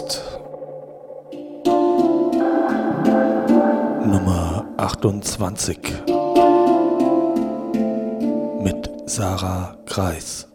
Podcast Nummer 28 mit Sarah Greis.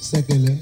Sekele.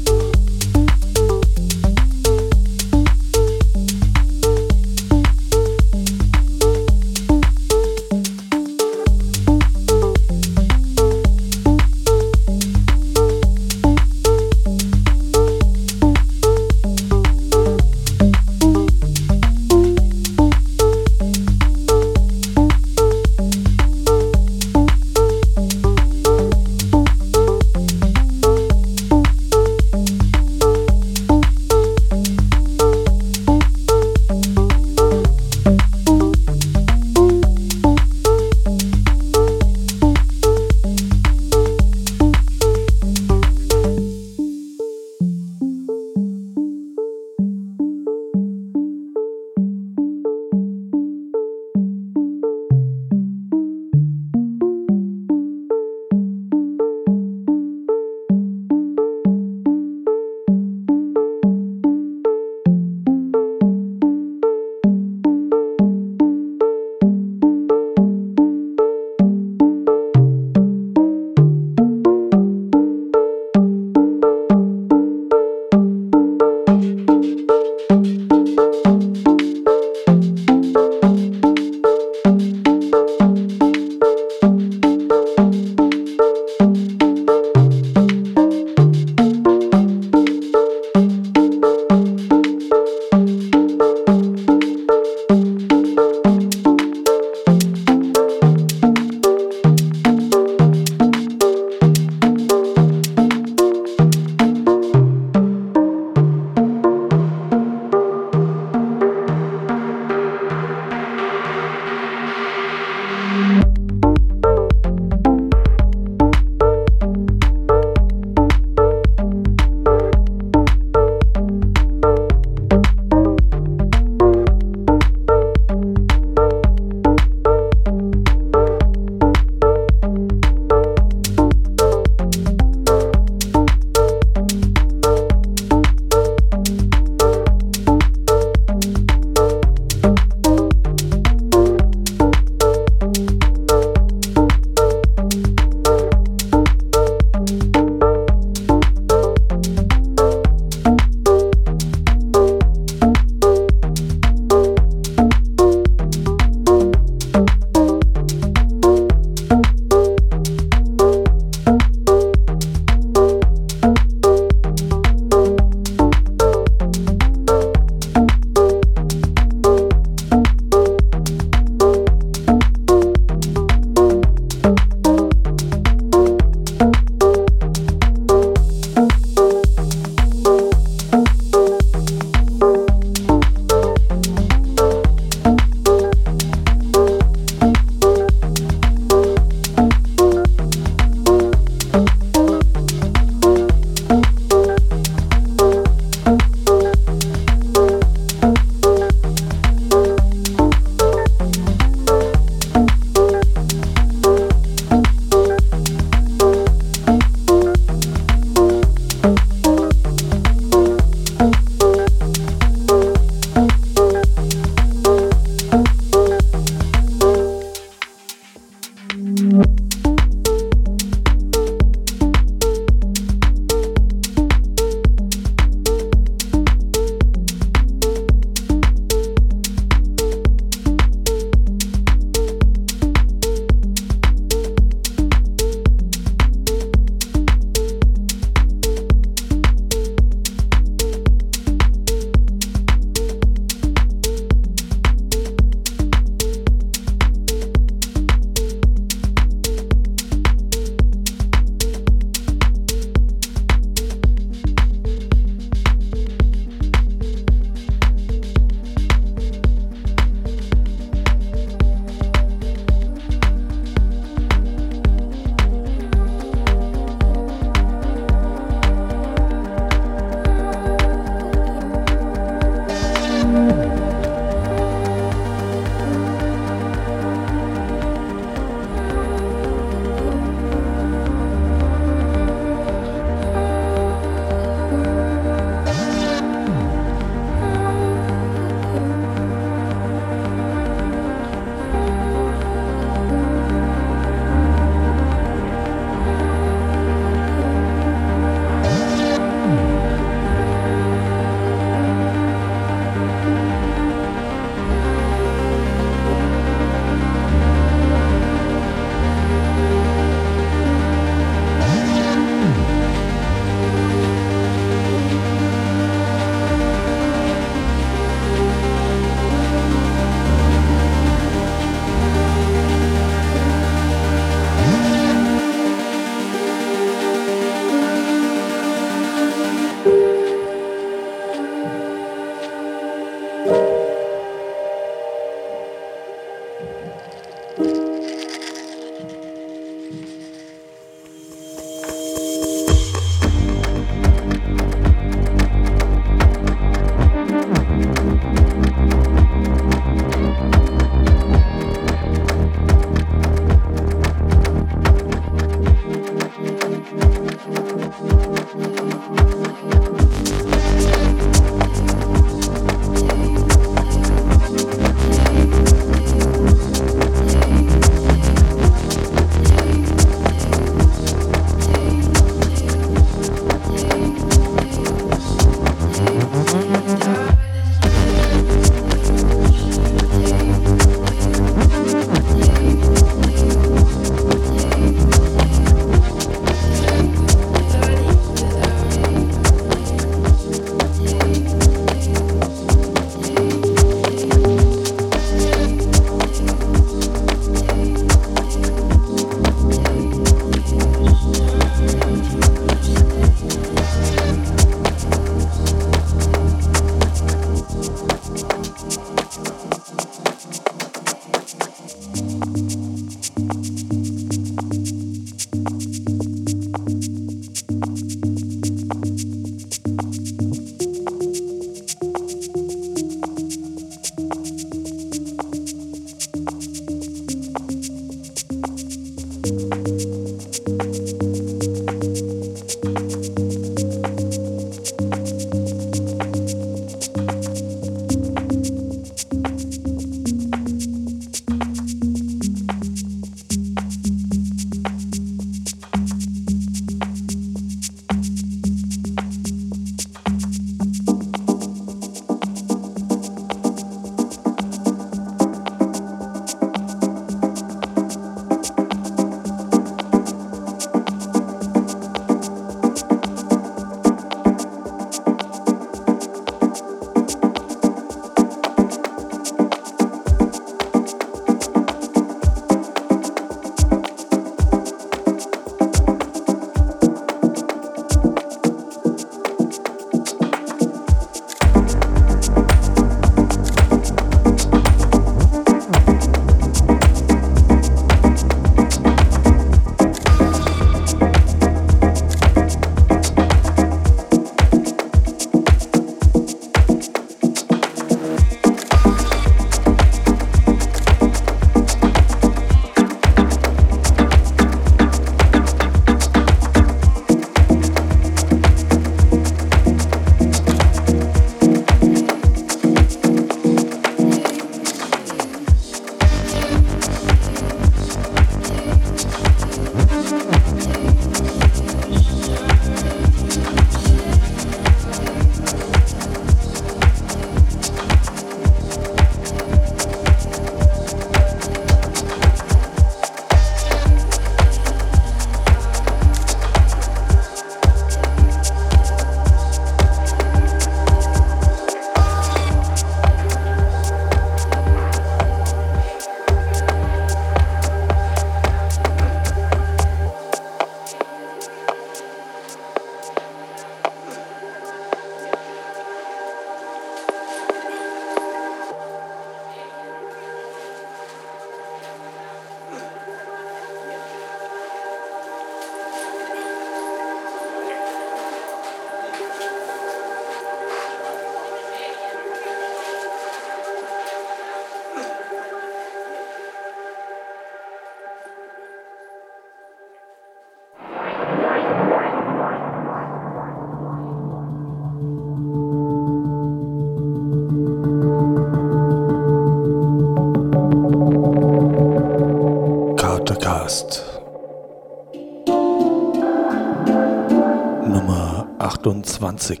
Nummer 28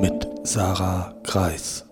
mit Sarah Greis.